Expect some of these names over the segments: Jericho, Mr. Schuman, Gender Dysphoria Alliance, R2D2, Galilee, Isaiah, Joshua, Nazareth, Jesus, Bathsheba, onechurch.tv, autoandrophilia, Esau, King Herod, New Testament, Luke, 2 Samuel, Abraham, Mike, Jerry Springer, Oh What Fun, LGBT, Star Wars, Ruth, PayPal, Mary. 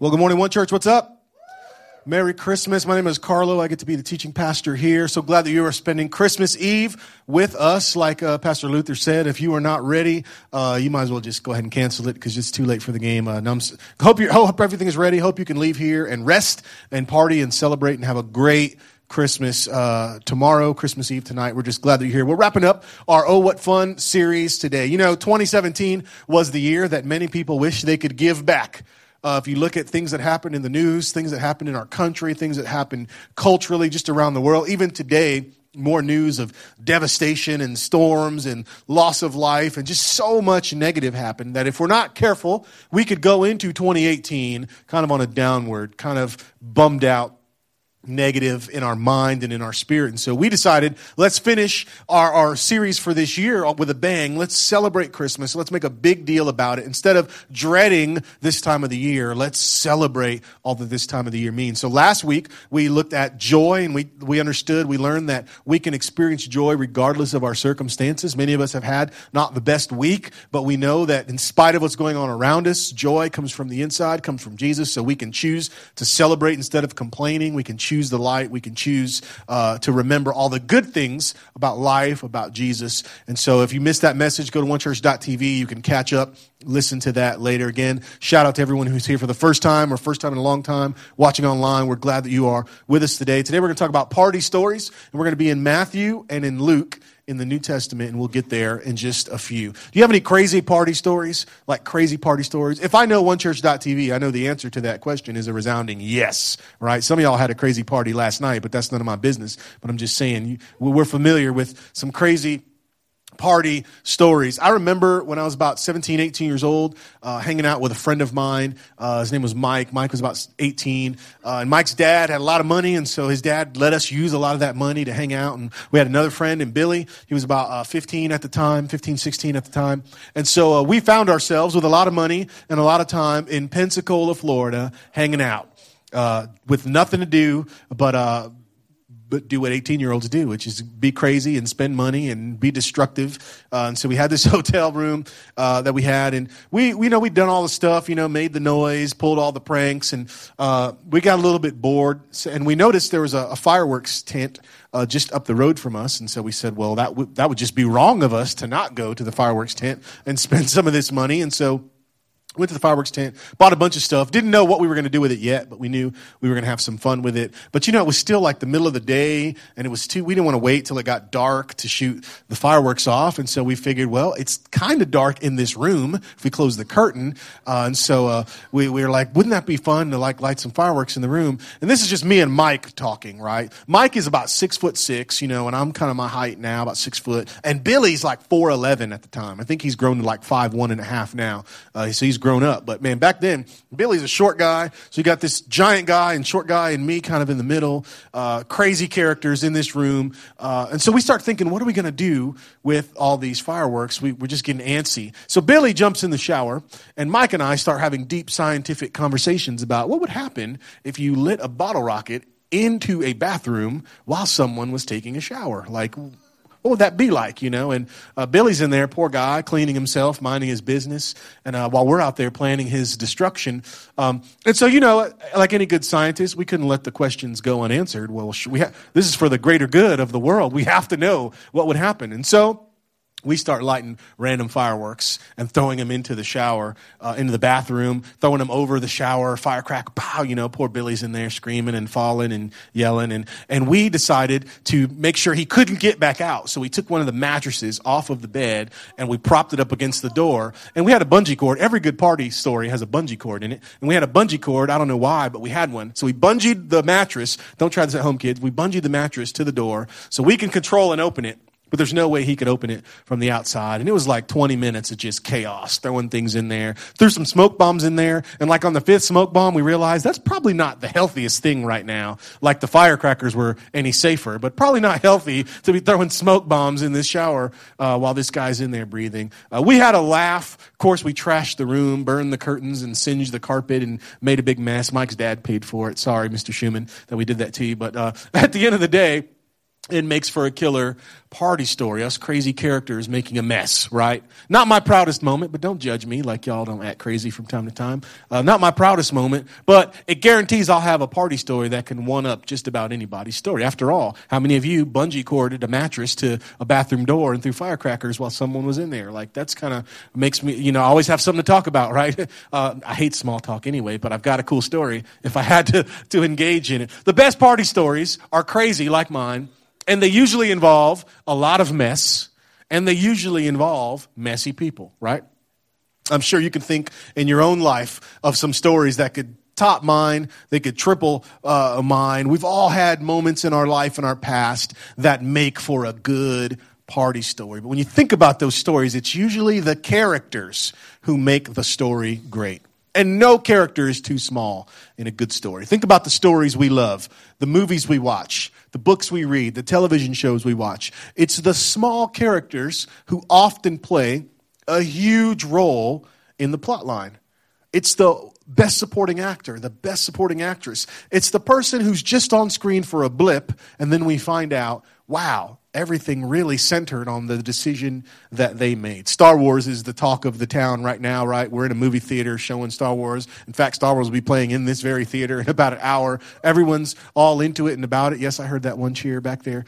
Well, good morning, One Church. What's up? Merry Christmas. My name is Carlo. I get to be the teaching pastor here. So glad that you are spending Christmas Eve with us. Like Pastor Luther said, if you are not ready, you might as well just go ahead and cancel it because it's too late for the game. Hope everything is ready. Hope you can leave here and rest and party and celebrate and have a great Christmas tomorrow, Christmas Eve tonight. We're just glad that you're here. We're wrapping up our Oh What Fun series today. You know, 2017 was the year that many people wish they could give back. If you look at things that happened in the news, things that happened in our country, things that happened culturally just around the world, even today, more news of devastation and storms and loss of life and just so much negative happened that if we're not careful, we could go into 2018 kind of on a downward, kind of bummed out, negative in our mind and in our spirit. And so we decided, let's finish our series for this year with a bang. Let's celebrate Christmas. Let's make a big deal about it. Instead of dreading this time of the year, let's celebrate all that this time of the year means. So last week, we looked at joy, and we learned that we can experience joy regardless of our circumstances. Many of us have had not the best week, but we know that in spite of what's going on around us, joy comes from the inside, comes from Jesus, so we can choose to celebrate instead of complaining. We can choose the light. We can choose to remember all the good things about life, about Jesus. And so if you missed that message, go to onechurch.tv. You can catch up, listen to that later. Again, shout out to everyone who's here for the first time or first time in a long time watching online. We're glad that you are with us today. Today we're going to talk about party stories, and we're going to be in Matthew and in Luke in the New Testament, and we'll get there in just a few. Do you have any crazy party stories? Like crazy party stories? If I know onechurch.tv, I know the answer to that question is a resounding yes, right? Some of y'all had a crazy party last night, but that's none of my business. But I'm just saying, we're familiar with some crazy party stories. I remember when I was about 17, 18 years old, hanging out with a friend of mine. His name was Mike. Mike was about 18. And Mike's dad had a lot of money, and so his dad let us use a lot of that money to hang out. And we had another friend, and Billy, he was about 16 at the time. And so we found ourselves with a lot of money and a lot of time in Pensacola, Florida, hanging out with nothing to do but do what 18-year-olds do, which is be crazy and spend money and be destructive. And so we had this hotel room that we had, and we'd done all the stuff, made the noise, pulled all the pranks, and we got a little bit bored. And we noticed there was a fireworks tent just up the road from us, and so we said, well, that would just be wrong of us to not go to the fireworks tent and spend some of this money. And so went to the fireworks tent, bought a bunch of stuff, didn't know what we were going to do with it yet, but we knew we were going to have some fun with it. But, it was still like the middle of the day, and we didn't want to wait till it got dark to shoot the fireworks off. And so we figured, well, it's kind of dark in this room if we close the curtain. And so we were like, wouldn't that be fun to light some fireworks in the room? And this is just me and Mike talking, right? Mike is about 6'6", and I'm kind of my height now, about 6 foot. And Billy's like 4'11" at the time. I think he's grown to like 5'1.5" now. So he's grown up, but man, back then Billy's a short guy, so you got this giant guy and short guy and me kind of in the middle, crazy characters in this room, and so we start thinking, what are we going to do with all these fireworks? We're just getting antsy. So Billy jumps in the shower, and Mike and I start having deep scientific conversations about what would happen if you lit a bottle rocket into a bathroom while someone was taking a shower. Like, what would that be like, And Billy's in there, poor guy, cleaning himself, minding his business, and while we're out there planning his destruction. And so, like any good scientist, we couldn't let the questions go unanswered. Well, this is for the greater good of the world. We have to know what would happen. And so we start lighting random fireworks and throwing them into the shower, into the bathroom, throwing them over the shower, firecracker, pow, poor Billy's in there screaming and falling and yelling. And we decided to make sure he couldn't get back out. So we took one of the mattresses off of the bed and we propped it up against the door. And we had a bungee cord. Every good party story has a bungee cord in it. And we had a bungee cord. I don't know why, but we had one. So we bungeed the mattress. Don't try this at home, kids. We bungeed the mattress to the door so we can control and open it. But there's no way he could open it from the outside. And it was like 20 minutes of just chaos, throwing things in there. Threw some smoke bombs in there. And like on the fifth smoke bomb, we realized that's probably not the healthiest thing right now. Like the firecrackers were any safer, but probably not healthy to be throwing smoke bombs in this shower while this guy's in there breathing. We had a laugh. Of course, we trashed the room, burned the curtains, and singed the carpet and made a big mess. Mike's dad paid for it. Sorry, Mr. Schuman, that we did that to you. But at the end of the day, It makes for a killer party story. Us crazy characters making a mess, right? Not my proudest moment, but don't judge me like y'all don't act crazy from time to time. Not my proudest moment, but it guarantees I'll have a party story that can one-up just about anybody's story. After all, how many of you bungee corded a mattress to a bathroom door and threw firecrackers while someone was in there? Like, that's kind of makes me, I always have something to talk about, right? I hate small talk anyway, but I've got a cool story if I had to engage in it. The best party stories are crazy like mine, and they usually involve a lot of mess, and they usually involve messy people, right? I'm sure you can think in your own life of some stories that could top mine, they could triple mine. We've all had moments in our life and our past that make for a good party story. But when you think about those stories, it's usually the characters who make the story great. And no character is too small in a good story. Think about the stories we love, the movies we watch, the books we read, the television shows we watch. It's the small characters who often play a huge role in the plot line. It's the best supporting actor, the best supporting actress. It's the person who's just on screen for a blip, and then we find out, wow, everything really centered on the decision that they made. Star Wars is the talk of the town right now, right? We're in a movie theater showing Star Wars. In fact, Star Wars will be playing in this very theater in about an hour. Everyone's all into it and about it. Yes, I heard that one cheer back there.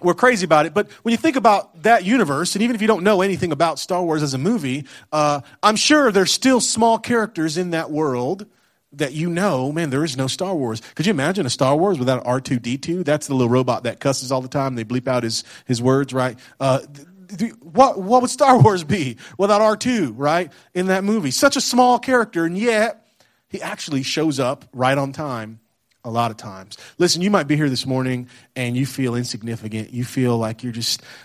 We're crazy about it, but when you think about that universe, and even if you don't know anything about Star Wars as a movie, I'm sure there's still small characters in that world that man, there is no Star Wars. Could you imagine a Star Wars without R2D2? That's the little robot that cusses all the time. They bleep out his words, right? What would Star Wars be without R2, right, in that movie? Such a small character, and yet he actually shows up right on time a lot of times. Listen, you might be here this morning, and you feel insignificant. You feel like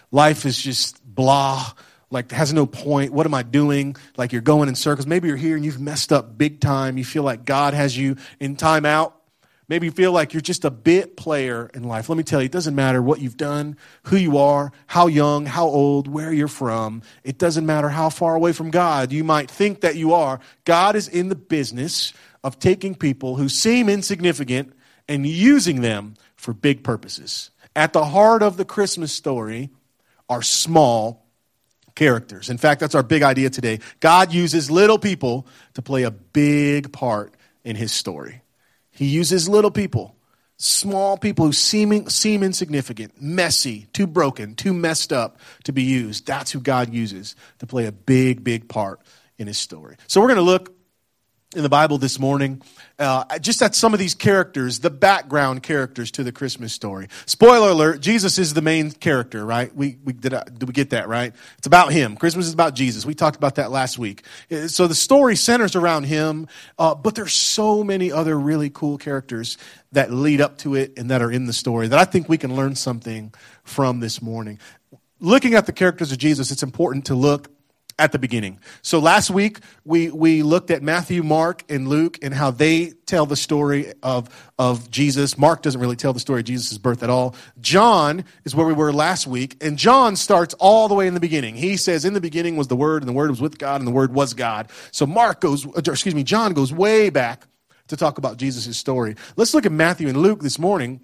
life is just blah, like has no point. What am I doing? Like you're going in circles. Maybe you're here and you've messed up big time. You feel like God has you in timeout. Maybe you feel like you're just a bit player in life. Let me tell you, it doesn't matter what you've done, who you are, how young, how old, where you're from. It doesn't matter how far away from God you might think that you are. God is in the business of taking people who seem insignificant and using them for big purposes. At the heart of the Christmas story are small characters. In fact, that's our big idea today. God uses little people to play a big part in his story. He uses little people, small people who seem insignificant, messy, too broken, too messed up to be used. That's who God uses to play a big, big part in his story. So we're going to look in the Bible this morning, just at some of these characters, the background characters to the Christmas story. Spoiler alert, Jesus is the main character, right? Did we get that, right? It's about him. Christmas is about Jesus. We talked about that last week. So the story centers around him, but there's so many other really cool characters that lead up to it and that are in the story that I think we can learn something from this morning. Looking at the characters of Jesus, it's important to look at the beginning. So last week, we looked at Matthew, Mark, and Luke and how they tell the story of Jesus. Mark doesn't really tell the story of Jesus' birth at all. John is where we were last week, and John starts all the way in the beginning. He says, in the beginning was the Word, and the Word was with God, and the Word was God. So John goes way back to talk about Jesus' story. Let's look at Matthew and Luke this morning.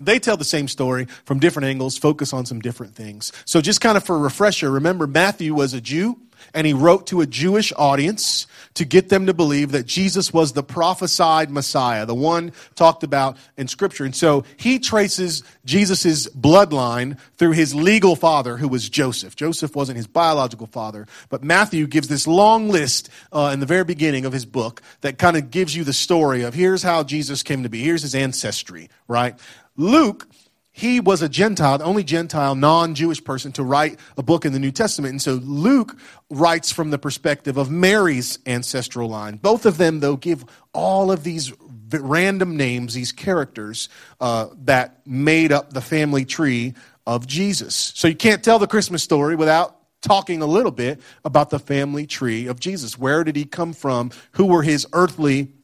They tell the same story from different angles, focus on some different things. So just kind of for a refresher, remember Matthew was a Jew, and he wrote to a Jewish audience to get them to believe that Jesus was the prophesied Messiah, the one talked about in Scripture. And so he traces Jesus' bloodline through his legal father, who was Joseph. Joseph wasn't his biological father, but Matthew gives this long list in the very beginning of his book that kind of gives you the story of here's how Jesus came to be, here's his ancestry, right? Luke, he was a Gentile, the only Gentile, non-Jewish person to write a book in the New Testament. And so Luke writes from the perspective of Mary's ancestral line. Both of them, though, give all of these random names, these characters that made up the family tree of Jesus. So you can't tell the Christmas story without talking a little bit about the family tree of Jesus. Where did he come from? Who were his earthly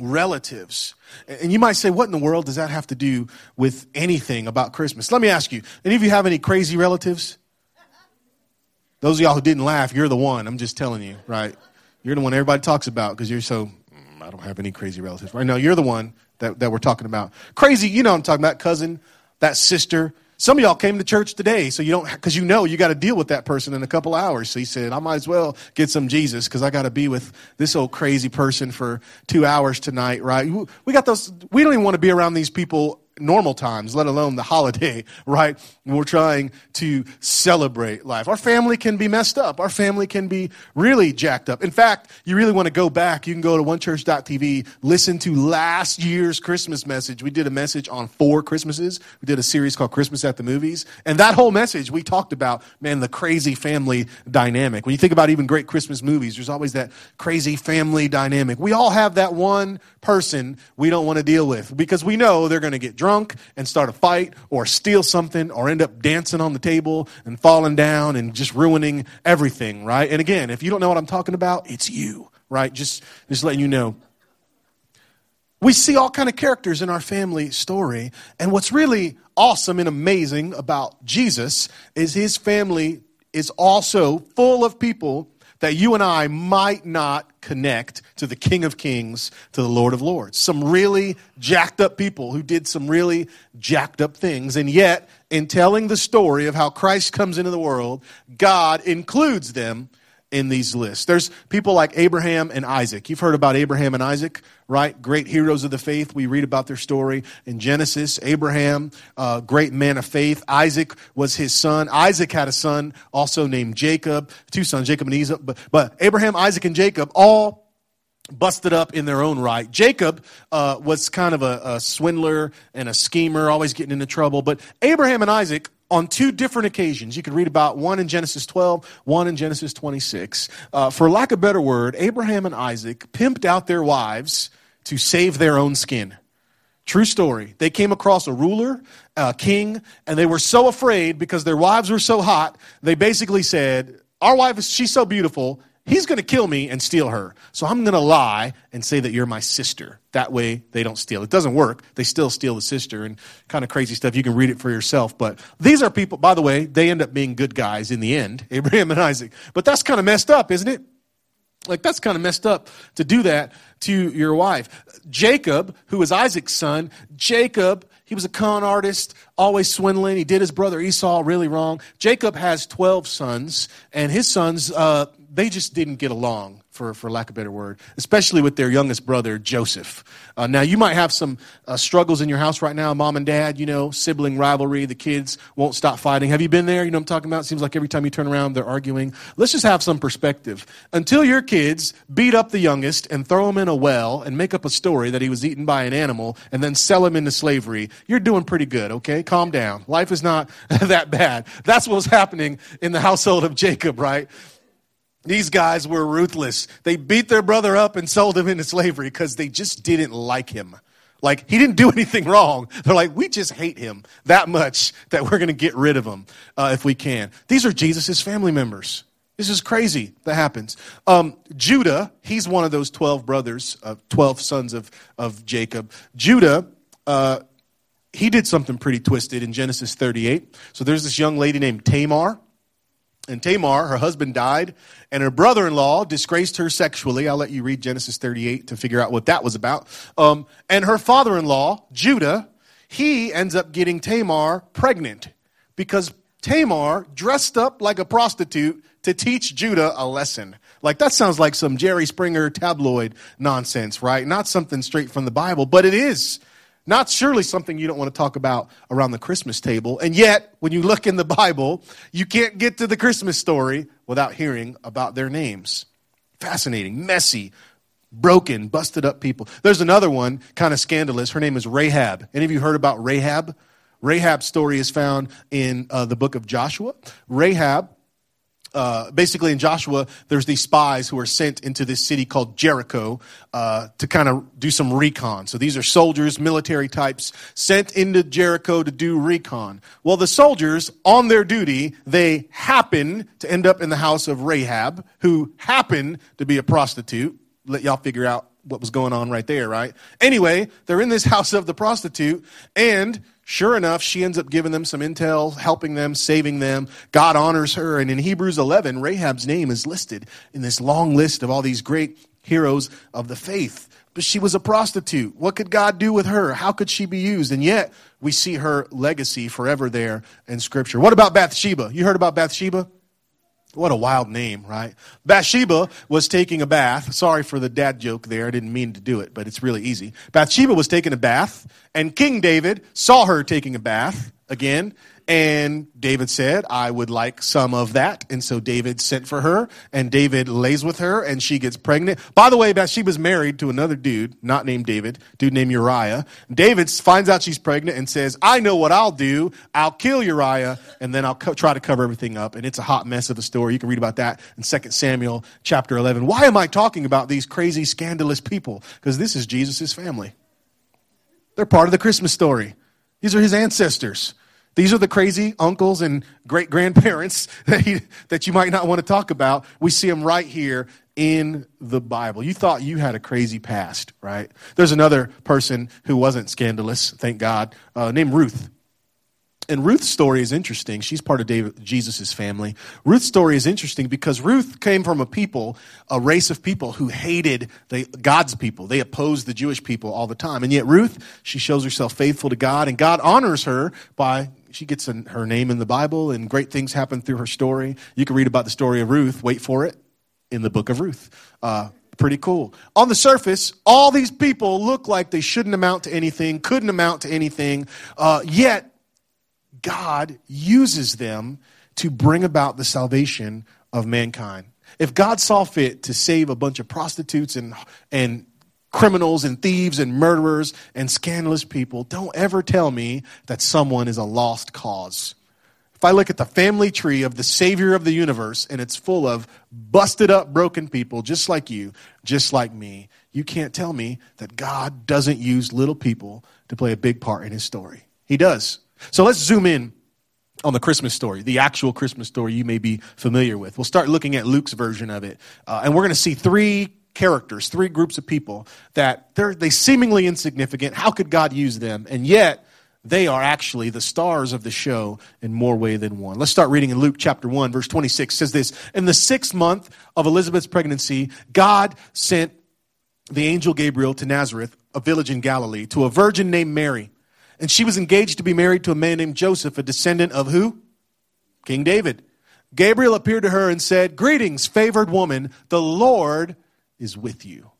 relatives? And you might say, what in the world does that have to do with anything about Christmas? Let me ask you, any of you have any crazy relatives? Those of y'all who didn't laugh, you're the one. I'm just telling you, right? You're the one everybody talks about because you're so, I don't have any crazy relatives. Right now, you're the one that we're talking about. Crazy, you know what I'm talking about, cousin, that sister. Some of y'all came to church today, so you don't, because you know you got to deal with that person in a couple hours. So he said, I might as well get some Jesus because I got to be with this old crazy person for 2 hours tonight, right? We got those. We don't even want to be around these people normal times, let alone the holiday, right? We're trying to celebrate life. Our family can be messed up. Our family can be really jacked up. In fact, you really want to go back. You can go to onechurch.tv, listen to last year's Christmas message. We did a message on 4 Christmases. We did a series called Christmas at the Movies. And that whole message, we talked about, man, the crazy family dynamic. When you think about even great Christmas movies, there's always that crazy family dynamic. We all have that one person we don't want to deal with because we know they're going to get drunk and start a fight or steal something or end up dancing on the table and falling down and just ruining everything, right? And again, if you don't know what I'm talking about, it's you, right? Just letting you know. We see all kind of characters in our family story, and what's really awesome and amazing about Jesus is his family is also full of people that you and I might not connect to the King of Kings, to the Lord of Lords. Some really jacked up people who did some really jacked up things. And yet, in telling the story of how Christ comes into the world, God includes them in these lists. There's people like Abraham and Isaac. You've heard about Abraham and Isaac, right? Great heroes of the faith. We read about their story in Genesis. Abraham, great man of faith. Isaac was his son. Isaac had a son also named Jacob, 2 sons, Jacob and Esau. But Abraham, Isaac, and Jacob all busted up in their own right. Jacob was kind of a swindler and a schemer, always getting into trouble. But Abraham and Isaac, on 2 different occasions, you can read about one in Genesis 12, one in Genesis 26. For lack of a better word, Abraham and Isaac pimped out their wives to save their own skin. True story. They came across a ruler, a king, and they were so afraid because their wives were so hot, they basically said, our wife, she's so beautiful, he's going to kill me and steal her. So I'm going to lie and say that you're my sister. That way they don't steal. It doesn't work. They still steal the sister and kind of crazy stuff. You can read it for yourself. But these are people, by the way, they end up being good guys in the end, Abraham and Isaac. But that's kind of messed up, isn't it? Like, that's kind of messed up to do that to your wife. Jacob, who was Isaac's son, Jacob, he was a con artist, always swindling. He did his brother Esau really wrong. Jacob has 12 sons, and his sons, they just didn't get along, for lack of a better word, especially with their youngest brother, Joseph. Now, you might have some struggles in your house right now, mom and dad, you know, sibling rivalry, the kids won't stop fighting. Have you been there? You know what I'm talking about? It seems like every time you turn around, they're arguing. Let's just have some perspective. Until your kids beat up the youngest and throw him in a well and make up a story that he was eaten by an animal and then sell him into slavery, you're doing pretty good, okay? Calm down. Life is not that bad. That's what was happening in the household of Jacob, right? These guys were ruthless. They beat their brother up and sold him into slavery because they just didn't like him. Like, he didn't do anything wrong. They're like, we just hate him that much that we're going to get rid of him if we can. These are Jesus's family members. This is crazy that happens. Judah, he's one of those 12 brothers, 12 sons of Jacob. Judah, he did something pretty twisted in Genesis 38. So there's this young lady named Tamar. And Tamar, her husband died, and her brother-in-law disgraced her sexually. I'll let you read Genesis 38 to figure out what that was about. And her father-in-law, Judah, he ends up getting Tamar pregnant because Tamar dressed up like a prostitute to teach Judah a lesson. Like, that sounds like some Jerry Springer tabloid nonsense, right? Not something straight from the Bible, but it is. Not surely something you don't want to talk about around the Christmas table. And yet, when you look in the Bible, you can't get to the Christmas story without hearing about their names. Fascinating, messy, broken, busted up people. There's another one, kind of scandalous. Her name is Rahab. Any of you heard about Rahab? Rahab's story is found in the book of Joshua. Rahab. Basically in Joshua, there's these spies who are sent into this city called Jericho to kind of do some recon. So these are soldiers, military types, sent into Jericho to do recon. Well, the soldiers, on their duty, they happen to end up in the house of Rahab, who happened to be a prostitute. Let y'all figure out what was going on right there, right? Anyway, they're in this house of the prostitute, and sure enough, she ends up giving them some intel, helping them, saving them. God honors her. And in Hebrews 11, Rahab's name is listed in this long list of all these great heroes of the faith. But she was a prostitute. What could God do with her? How could she be used? And yet we see her legacy forever there in Scripture. What about Bathsheba? You heard about Bathsheba? What a wild name, right? Bathsheba was taking a bath. Sorry for the dad joke there. I didn't mean to do it, but it's really easy. Bathsheba was taking a bath, and King David saw her taking a bath again. And David said, I would like some of that. And so David sent for her, and David lays with her, and she gets pregnant. By the way, Bathsheba's married to another dude, not named David, dude named Uriah. David finds out she's pregnant and says, I know what I'll do. I'll kill Uriah, and then I'll try to cover everything up. And it's a hot mess of a story. You can read about that in 2 Samuel chapter 11. Why am I talking about these crazy, scandalous people? Because this is Jesus' family. They're part of the Christmas story. These are his ancestors. These are the crazy uncles and great-grandparents that you might not want to talk about. We see them right here in the Bible. You thought you had a crazy past, right? There's another person who wasn't scandalous, thank God, named Ruth. And Ruth's story is interesting. She's part of Jesus' family. Ruth's story is interesting because Ruth came from a race of people who hated God's people. They opposed the Jewish people all the time. And yet Ruth, she shows herself faithful to God, and God honors her by... She gets her name in the Bible, and great things happen through her story. You can read about the story of Ruth, wait for it, in the book of Ruth. Pretty cool. On the surface, all these people look like they shouldn't amount to anything, couldn't amount to anything, yet God uses them to bring about the salvation of mankind. If God saw fit to save a bunch of prostitutes and criminals and thieves and murderers and scandalous people, don't ever tell me that someone is a lost cause. If I look at the family tree of the Savior of the universe and it's full of busted up, broken people just like you, just like me, you can't tell me that God doesn't use little people to play a big part in his story. He does. So let's zoom in on the Christmas story, the actual Christmas story you may be familiar with. We'll start looking at Luke's version of it, and we're going to see three groups of people that they seemingly insignificant. How could God use them? And yet they are actually the stars of the show in more way than one. Let's start reading in Luke chapter 1, verse 26. It says this, in the 6th month of Elizabeth's pregnancy, God sent the angel Gabriel to Nazareth, a village in Galilee, to a virgin named Mary. And she was engaged to be married to a man named Joseph, a descendant of who? King David. Gabriel appeared to her and said, greetings, favored woman, the Lord is with you.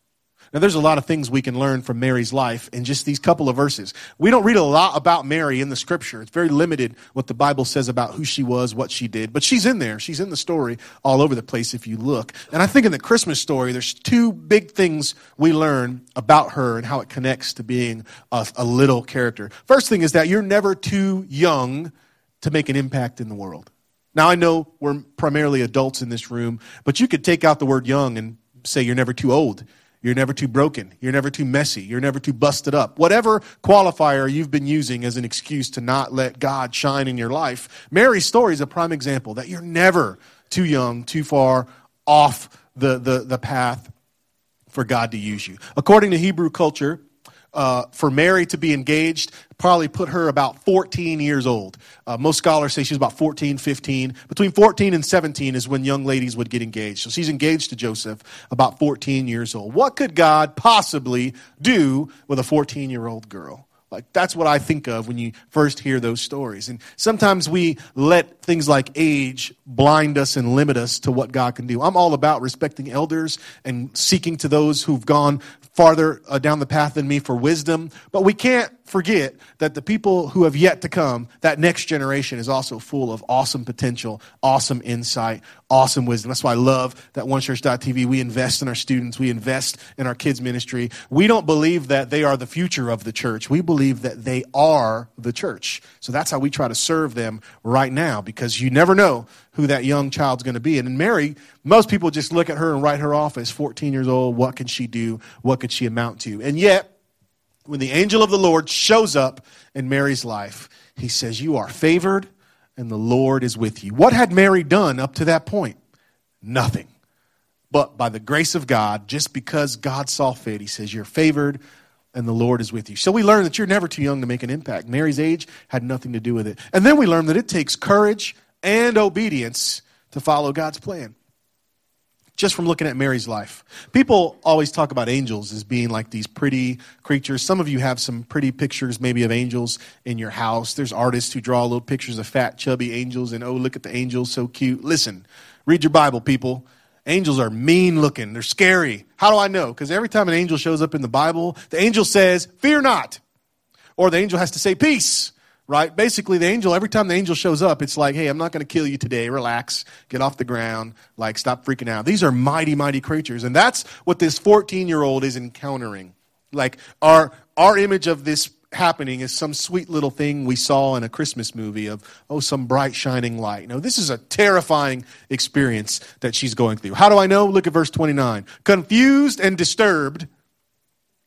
Now, there's a lot of things we can learn from Mary's life in just these couple of verses. We don't read a lot about Mary in the Scripture. It's very limited what the Bible says about who she was, what she did. But she's in there. She's in the story all over the place if you look. And I think in the Christmas story, there's two big things we learn about her and how it connects to being a little character. First thing is that you're never too young to make an impact in the world. Now, I know we're primarily adults in this room, but you could take out the word young and say you're never too old, you're never too broken, you're never too messy, you're never too busted up. Whatever qualifier you've been using as an excuse to not let God shine in your life, Mary's story is a prime example that you're never too young, too far off the path for God to use you. According to Hebrew culture, for Mary to be engaged probably put her about 14 years old. Most scholars say she was about 14, 15. Between 14 and 17 is when young ladies would get engaged. So she's engaged to Joseph about 14 years old. What could God possibly do with a 14-year-old girl? Like, that's what I think of when you first hear those stories. And sometimes we let things like age blind us and limit us to what God can do. I'm all about respecting elders and seeking to those who've gone farther down the path than me for wisdom. But we can't forget that the people who have yet to come, that next generation, is also full of awesome potential, awesome insight, awesome wisdom. That's why I love that onechurch.tv. We invest in our students. We invest in our kids' ministry. We don't believe that they are the future of the church. We believe that they are the church. So that's how we try to serve them right now, because you never know who that young child's going to be. And in Mary, most people just look at her and write her off as 14 years old. What can she do? What could she amount to? And yet, when the angel of the Lord shows up in Mary's life, he says, you are favored and the Lord is with you. What had Mary done up to that point? Nothing. But by the grace of God, just because God saw fit, he says, you're favored and the Lord is with you. So we learn that you're never too young to make an impact. Mary's age had nothing to do with it. And then we learn that it takes courage and obedience to follow God's plan. just from looking at Mary's life. People always talk about angels as being like these pretty creatures. Some of you have some pretty pictures maybe of angels in your house. There's artists who draw little pictures of fat, chubby angels, and oh, look at the angels, so cute. Listen, read your Bible, people. Angels are mean looking. They're scary. How do I know? Because every time an angel shows up in the Bible, the angel says, "Fear not." Or the angel has to say, "Peace." Right? Basically, the angel, every time the angel shows up, it's like, hey, I'm not going to kill you today. Relax. Get off the ground. Like, stop freaking out. These are mighty, mighty creatures. And that's what this 14-year-old is encountering. Like, our image of this happening is some sweet little thing we saw in a Christmas movie of, oh, some bright, shining light. No, this is a terrifying experience that she's going through. How do I know? Look at verse 29. Confused and disturbed,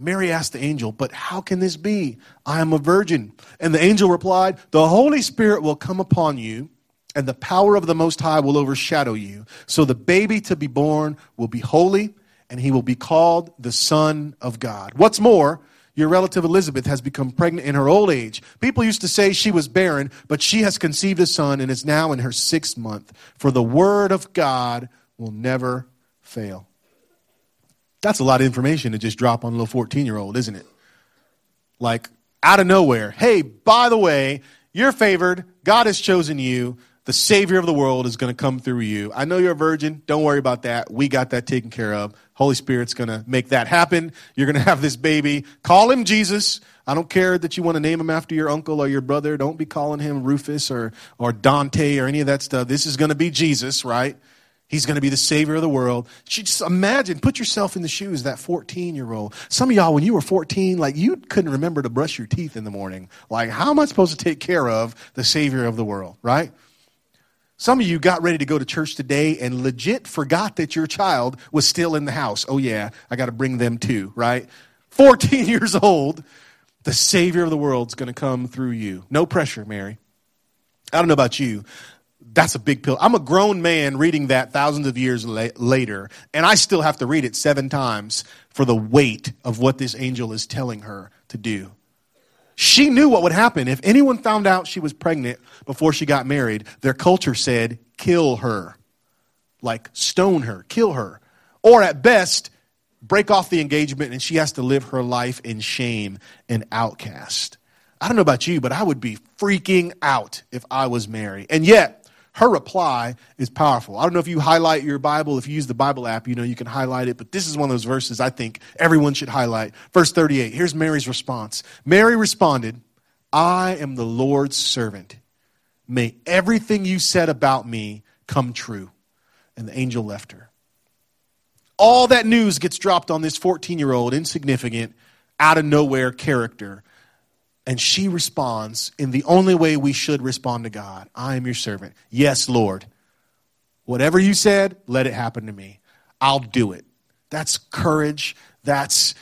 Mary asked the angel, "But how can this be? I am a virgin." And the angel replied, "The Holy Spirit will come upon you, and the power of the Most High will overshadow you. So the baby to be born will be holy, and he will be called the Son of God. What's more, your relative Elizabeth has become pregnant in her old age. People used to say she was barren, but she has conceived a son and is now in her 6th month. For the word of God will never fail." That's a lot of information to just drop on a little 14-year-old, isn't it? Like, out of nowhere. Hey, by the way, you're favored. God has chosen you. The Savior of the world is going to come through you. I know you're a virgin. Don't worry about that. We got that taken care of. Holy Spirit's going to make that happen. You're going to have this baby. Call him Jesus. I don't care that you want to name him after your uncle or your brother. Don't be calling him Rufus or Dante or any of that stuff. This is going to be Jesus, right? He's going to be the Savior of the world. Just imagine, put yourself in the shoes of that 14-year-old. Some of y'all, when you were 14, like you couldn't remember to brush your teeth in the morning. Like, how am I supposed to take care of the Savior of the world, right? Some of you got ready to go to church today and legit forgot that your child was still in the house. Oh, yeah, I got to bring them too, right? 14 years old, the Savior of the world's going to come through you. No pressure, Mary. I don't know about you. That's a big pill. I'm a grown man reading that thousands of years later, and I still have to read it 7 times for the weight of what this angel is telling her to do. She knew what would happen. If anyone found out she was pregnant before she got married, their culture said, kill her. Like, stone her, kill her. Or at best, break off the engagement, and she has to live her life in shame and outcast. I don't know about you, but I would be freaking out if I was Mary. And yet, her reply is powerful. I don't know if you highlight your Bible. If you use the Bible app, you know you can highlight it. But this is one of those verses I think everyone should highlight. Verse 38, here's Mary's response. Mary responded, "I am the Lord's servant. May everything you said about me come true." And the angel left her. All that news gets dropped on this 14-year-old, insignificant, out-of-nowhere character. And she responds in the only way we should respond to God. "I am your servant. Yes, Lord. Whatever you said, let it happen to me. I'll do it." That's courage. That's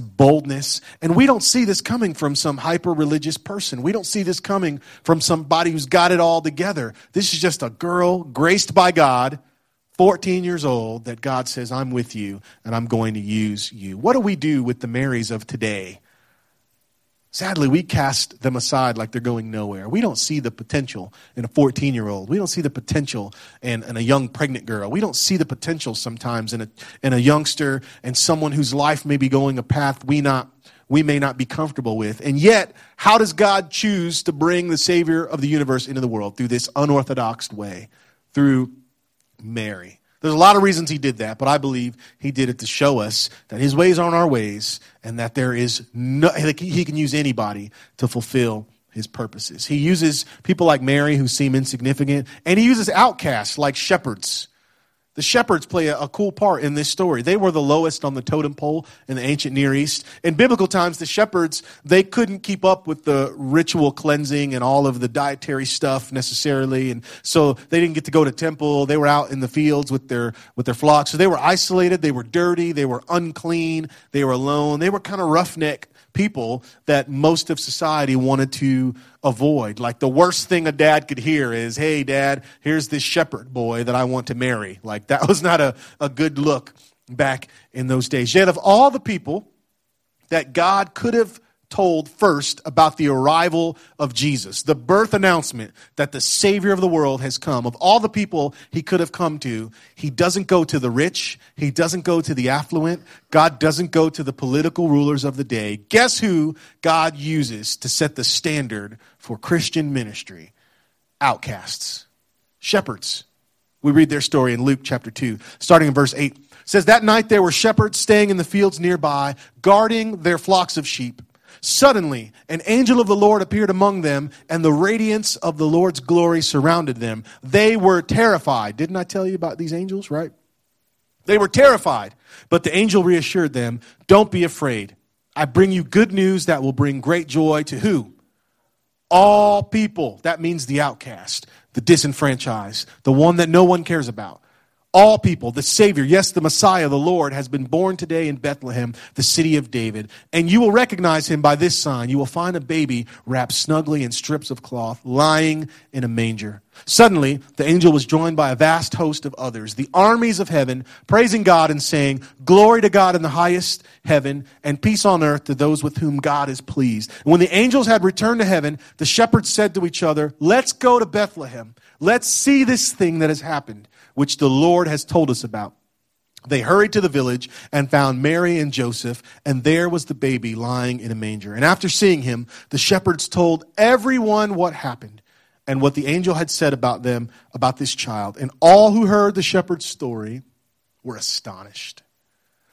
boldness. And we don't see this coming from some hyper-religious person. We don't see this coming from somebody who's got it all together. This is just a girl graced by God, 14 years old, that God says, "I'm with you, and I'm going to use you." What do we do with the Marys of today? Sadly, we cast them aside like they're going nowhere. We don't see the potential in a 14-year-old. We don't see the potential in a young pregnant girl. We don't see the potential sometimes in a youngster and someone whose life may be going a path we may not be comfortable with. And yet, how does God choose to bring the Savior of the universe into the world? Through this unorthodox way, through Mary. There's a lot of reasons he did that, but I believe he did it to show us that his ways aren't our ways and that there is no, he can use anybody to fulfill his purposes. He uses people like Mary who seem insignificant, and he uses outcasts like shepherds. The shepherds play a cool part in this story. They were the lowest on the totem pole in the ancient Near East. In biblical times, the shepherds, they couldn't keep up with the ritual cleansing and all of the dietary stuff necessarily. And so they didn't get to go to temple. They were out in the fields with their flocks. So they were isolated. They were dirty. They were unclean. They were alone. They were kind of roughneck people that most of society wanted to avoid. Like the worst thing a dad could hear is, hey, Dad, here's this shepherd boy that I want to marry. Like that was not a good look back in those days. Yet of all the people that God could have told first about the arrival of Jesus, the birth announcement that the Savior of the world has come. Of all the people he could have come to, he doesn't go to the rich. He doesn't go to the affluent. God doesn't go to the political rulers of the day. Guess who God uses to set the standard for Christian ministry? Outcasts. Shepherds. We read their story in Luke chapter 2, starting in verse 8. It says, that night there were shepherds staying in the fields nearby, guarding their flocks of sheep. Suddenly, an angel of the Lord appeared among them, and the radiance of the Lord's glory surrounded them. They were terrified. Didn't I tell you about these angels, right? They were terrified, but the angel reassured them, don't be afraid. I bring you good news that will bring great joy to who? All people. That means the outcast, the disenfranchised, the one that no one cares about. All people, the Savior, yes, the Messiah, the Lord, has been born today in Bethlehem, the city of David. And you will recognize him by this sign. You will find a baby wrapped snugly in strips of cloth, lying in a manger. Suddenly, the angel was joined by a vast host of others, the armies of heaven, praising God and saying, glory to God in the highest heaven, and peace on earth to those with whom God is pleased. And when the angels had returned to heaven, the shepherds said to each other, let's go to Bethlehem. Let's see this thing that has happened, which the Lord has told us about. They hurried to the village and found Mary and Joseph, and there was the baby lying in a manger. And after seeing him, the shepherds told everyone what happened and what the angel had said about them, about this child. And all who heard the shepherd's story were astonished.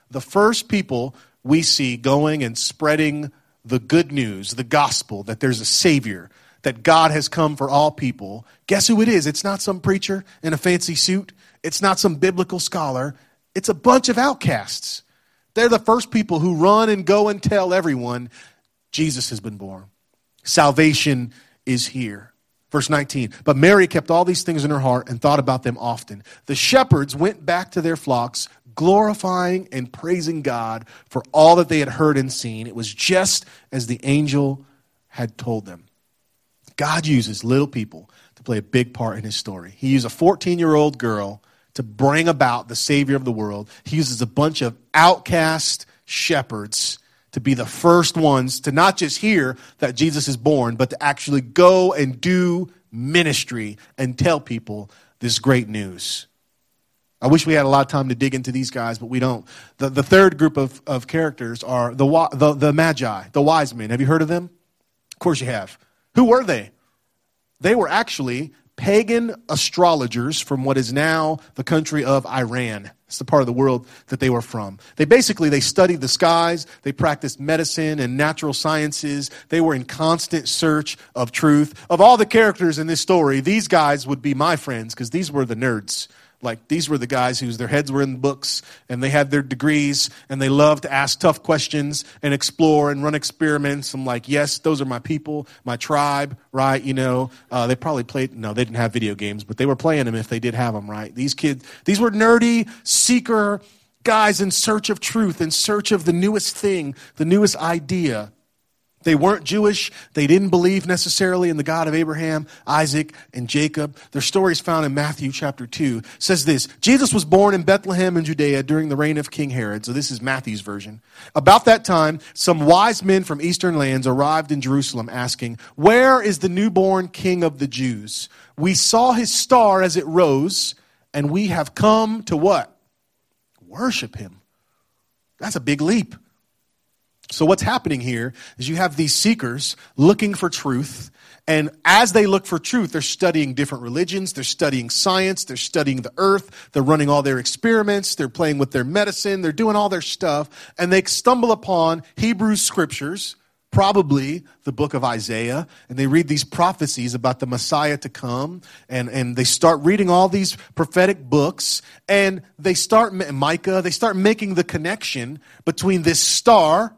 The first people we see going and spreading the good news, the gospel, that there's a Savior, that God has come for all people, guess who it is? It's not some preacher in a fancy suit. It's not some biblical scholar. It's a bunch of outcasts. They're the first people who run and go and tell everyone, Jesus has been born. Salvation is here. Verse 19, but Mary kept all these things in her heart and thought about them often. The shepherds went back to their flocks, glorifying and praising God for all that they had heard and seen. It was just as the angel had told them. God uses little people to play a big part in his story. He used a 14-year-old girl to bring about the Savior of the world. He uses a bunch of outcast shepherds to be the first ones to not just hear that Jesus is born, but to actually go and do ministry and tell people this great news. I wish we had a lot of time to dig into these guys, but we don't. The third group of characters are the Magi, the wise men. Have you heard of them? Of course you have. Who were they? They were actually pagan astrologers from what is now the country of Iran. It's the part of the world that they were from. They studied the skies. They practiced medicine and natural sciences. They were in constant search of truth. Of all the characters in this story, these guys would be my friends because these were the nerds. Like, these were the guys whose their heads were in books, and they had their degrees, and they loved to ask tough questions and explore and run experiments. I'm like, yes, those are my people, my tribe, right? You know, they probably they didn't have video games, but they were playing them if they did have them, right? These were nerdy, seeker guys in search of truth, in search of the newest thing, the newest idea. They weren't Jewish. They didn't believe necessarily in the God of Abraham, Isaac, and Jacob. Their story is found in Matthew chapter 2. It says this, Jesus was born in Bethlehem in Judea during the reign of King Herod. So this is Matthew's version. About that time, some wise men from eastern lands arrived in Jerusalem asking, where is the newborn King of the Jews? We saw his star as it rose, and we have come to what? Worship him. That's a big leap. So what's happening here is you have these seekers looking for truth, and as they look for truth, they're studying different religions, they're studying science, they're studying the earth, they're running all their experiments, they're playing with their medicine, they're doing all their stuff, and they stumble upon Hebrew scriptures, probably the book of Isaiah, and they read these prophecies about the Messiah to come, and they start reading all these prophetic books, and they start making the connection between this star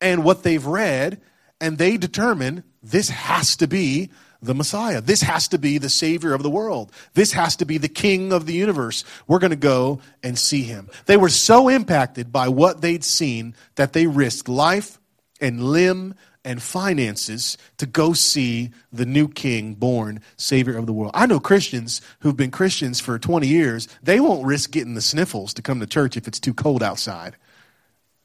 and what they've read, and they determine this has to be the Messiah. This has to be the Savior of the world. This has to be the King of the universe. We're going to go and see him. They were so impacted by what they'd seen that they risked life, and limb and finances to go see the new king born, Savior of the world. I know Christians who've been Christians for 20 years, they won't risk getting the sniffles to come to church if it's too cold outside.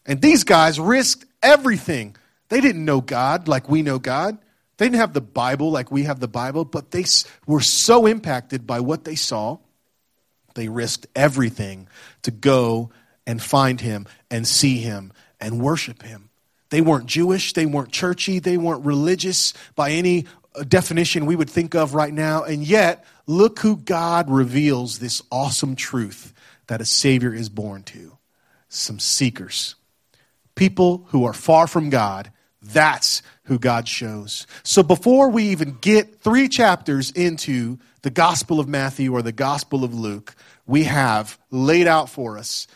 And these guys risked everything. They didn't know God like we know God. They didn't have the Bible like we have the Bible, but they were so impacted by what they saw, they risked everything to go and find him and see him and worship him. They weren't Jewish, they weren't churchy, they weren't religious by any definition we would think of right now. And yet, look who God reveals this awesome truth that a Savior is born to. Some seekers. People who are far from God. That's who God shows. So before we even get 3 chapters into the Gospel of Matthew or the Gospel of Luke, we have laid out for us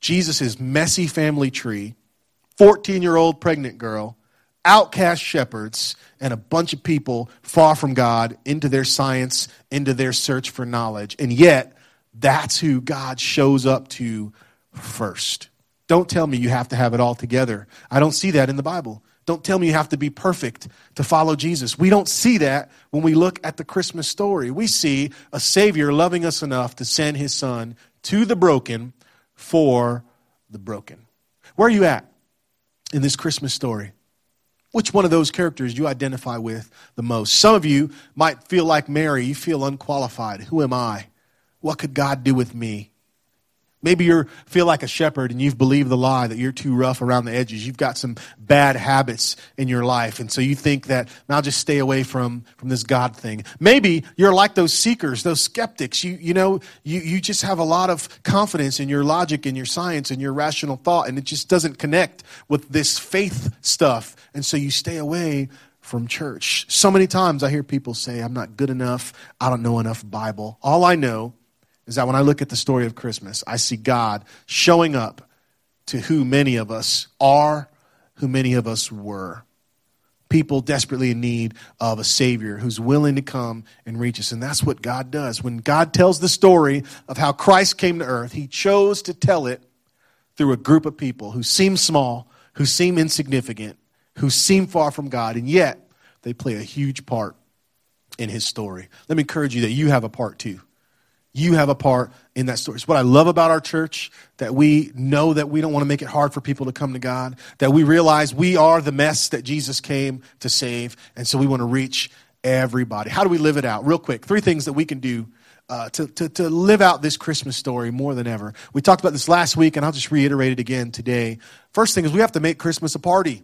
Jesus' messy family tree, 14-year-old pregnant girl, outcast shepherds, and a bunch of people far from God into their science, into their search for knowledge. And yet, that's who God shows up to first. Don't tell me you have to have it all together. I don't see that in the Bible. Don't tell me you have to be perfect to follow Jesus. We don't see that when we look at the Christmas story. We see a Savior loving us enough to send his son to the broken for the broken. Where are you at in this Christmas story? Which one of those characters do you identify with the most? Some of you might feel like Mary. You feel unqualified. Who am I? What could God do with me? Maybe you feel like a shepherd and you've believed the lie that you're too rough around the edges. You've got some bad habits in your life. And so you think that, I'll just stay away from this God thing. Maybe you're like those seekers, those skeptics. You just have a lot of confidence in your logic and your science and your rational thought. And it just doesn't connect with this faith stuff. And so you stay away from church. So many times I hear people say, I'm not good enough. I don't know enough Bible. All I know is that when I look at the story of Christmas, I see God showing up to who many of us are, who many of us were. People desperately in need of a Savior who's willing to come and reach us. And that's what God does. When God tells the story of how Christ came to earth, he chose to tell it through a group of people who seem small, who seem insignificant, who seem far from God, and yet they play a huge part in his story. Let me encourage you that you have a part too. You have a part in that story. It's what I love about our church, that we know that we don't want to make it hard for people to come to God, that we realize we are the mess that Jesus came to save, and so we want to reach everybody. How do we live it out? Real quick, 3 things that we can do to live out this Christmas story more than ever. We talked about this last week, and I'll just reiterate it again today. First thing is we have to make Christmas a party.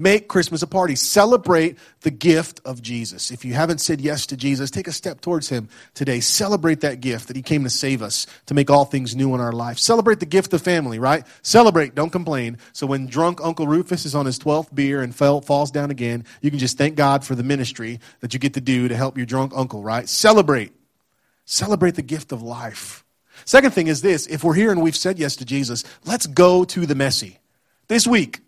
Make Christmas a party. Celebrate the gift of Jesus. If you haven't said yes to Jesus, take a step towards him today. Celebrate that gift that he came to save us, to make all things new in our life. Celebrate the gift of family, right? Celebrate, don't complain. So when drunk Uncle Rufus is on his 12th beer and falls down again, you can just thank God for the ministry that you get to do to help your drunk uncle, right? Celebrate. Celebrate the gift of life. Second thing is this. If we're here and we've said yes to Jesus, let's go to the messy. This week,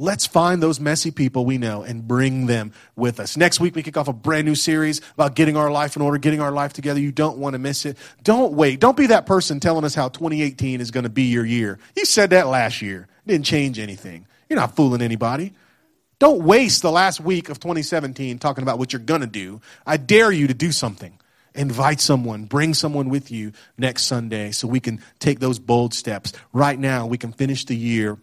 let's find those messy people we know and bring them with us. Next week, we kick off a brand new series about getting our life in order, getting our life together. You don't want to miss it. Don't wait. Don't be that person telling us how 2018 is going to be your year. You said that last year. It didn't change anything. You're not fooling anybody. Don't waste the last week of 2017 talking about what you're going to do. I dare you to do something. Invite someone, bring someone with you next Sunday so we can take those bold steps. Right now, we can finish the year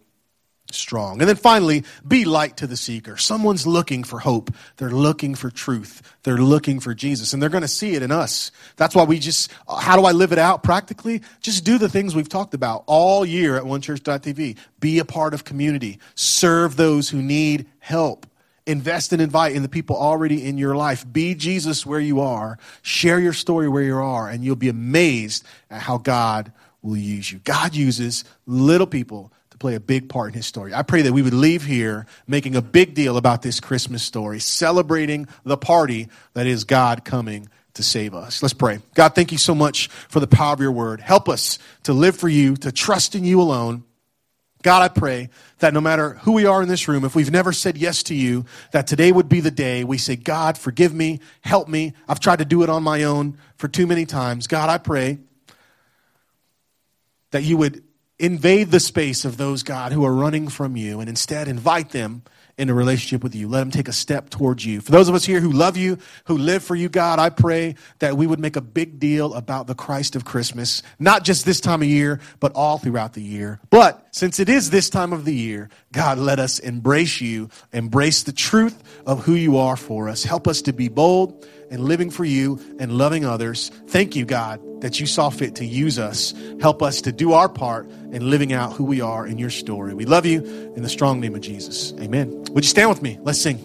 strong. And then finally, be light to the seeker. Someone's looking for hope. They're looking for truth. They're looking for Jesus, and they're going to see it in us. That's why we just, how do I live it out practically? Just do the things we've talked about all year at onechurch.tv. Be a part of community. Serve those who need help. Invest and invite in the people already in your life. Be Jesus where you are. Share your story where you are, and you'll be amazed at how God will use you. God uses little people play a big part in his story. I pray that we would leave here making a big deal about this Christmas story, celebrating the party that is God coming to save us. Let's pray. God, thank you so much for the power of your word. Help us to live for you, to trust in you alone. God, I pray that no matter who we are in this room, if we've never said yes to you, that today would be the day we say, God, forgive me, help me. I've tried to do it on my own for too many times. God, I pray that you would Invade the space of those, God, who are running from you, and instead invite them into a relationship with you. Let them take a step towards you. For those of us here who love you, who live for you, God, I pray that we would make a big deal about the Christ of Christmas, not just this time of year, but all throughout the year. But since it is this time of the year, God, let us embrace you, embrace the truth of who you are for us. Help us to be bold and living for you and loving others. Thank you, God, that you saw fit to use us. Help us to do our part in living out who we are in your story. We love you in the strong name of Jesus. Amen. Would you stand with me? Let's sing.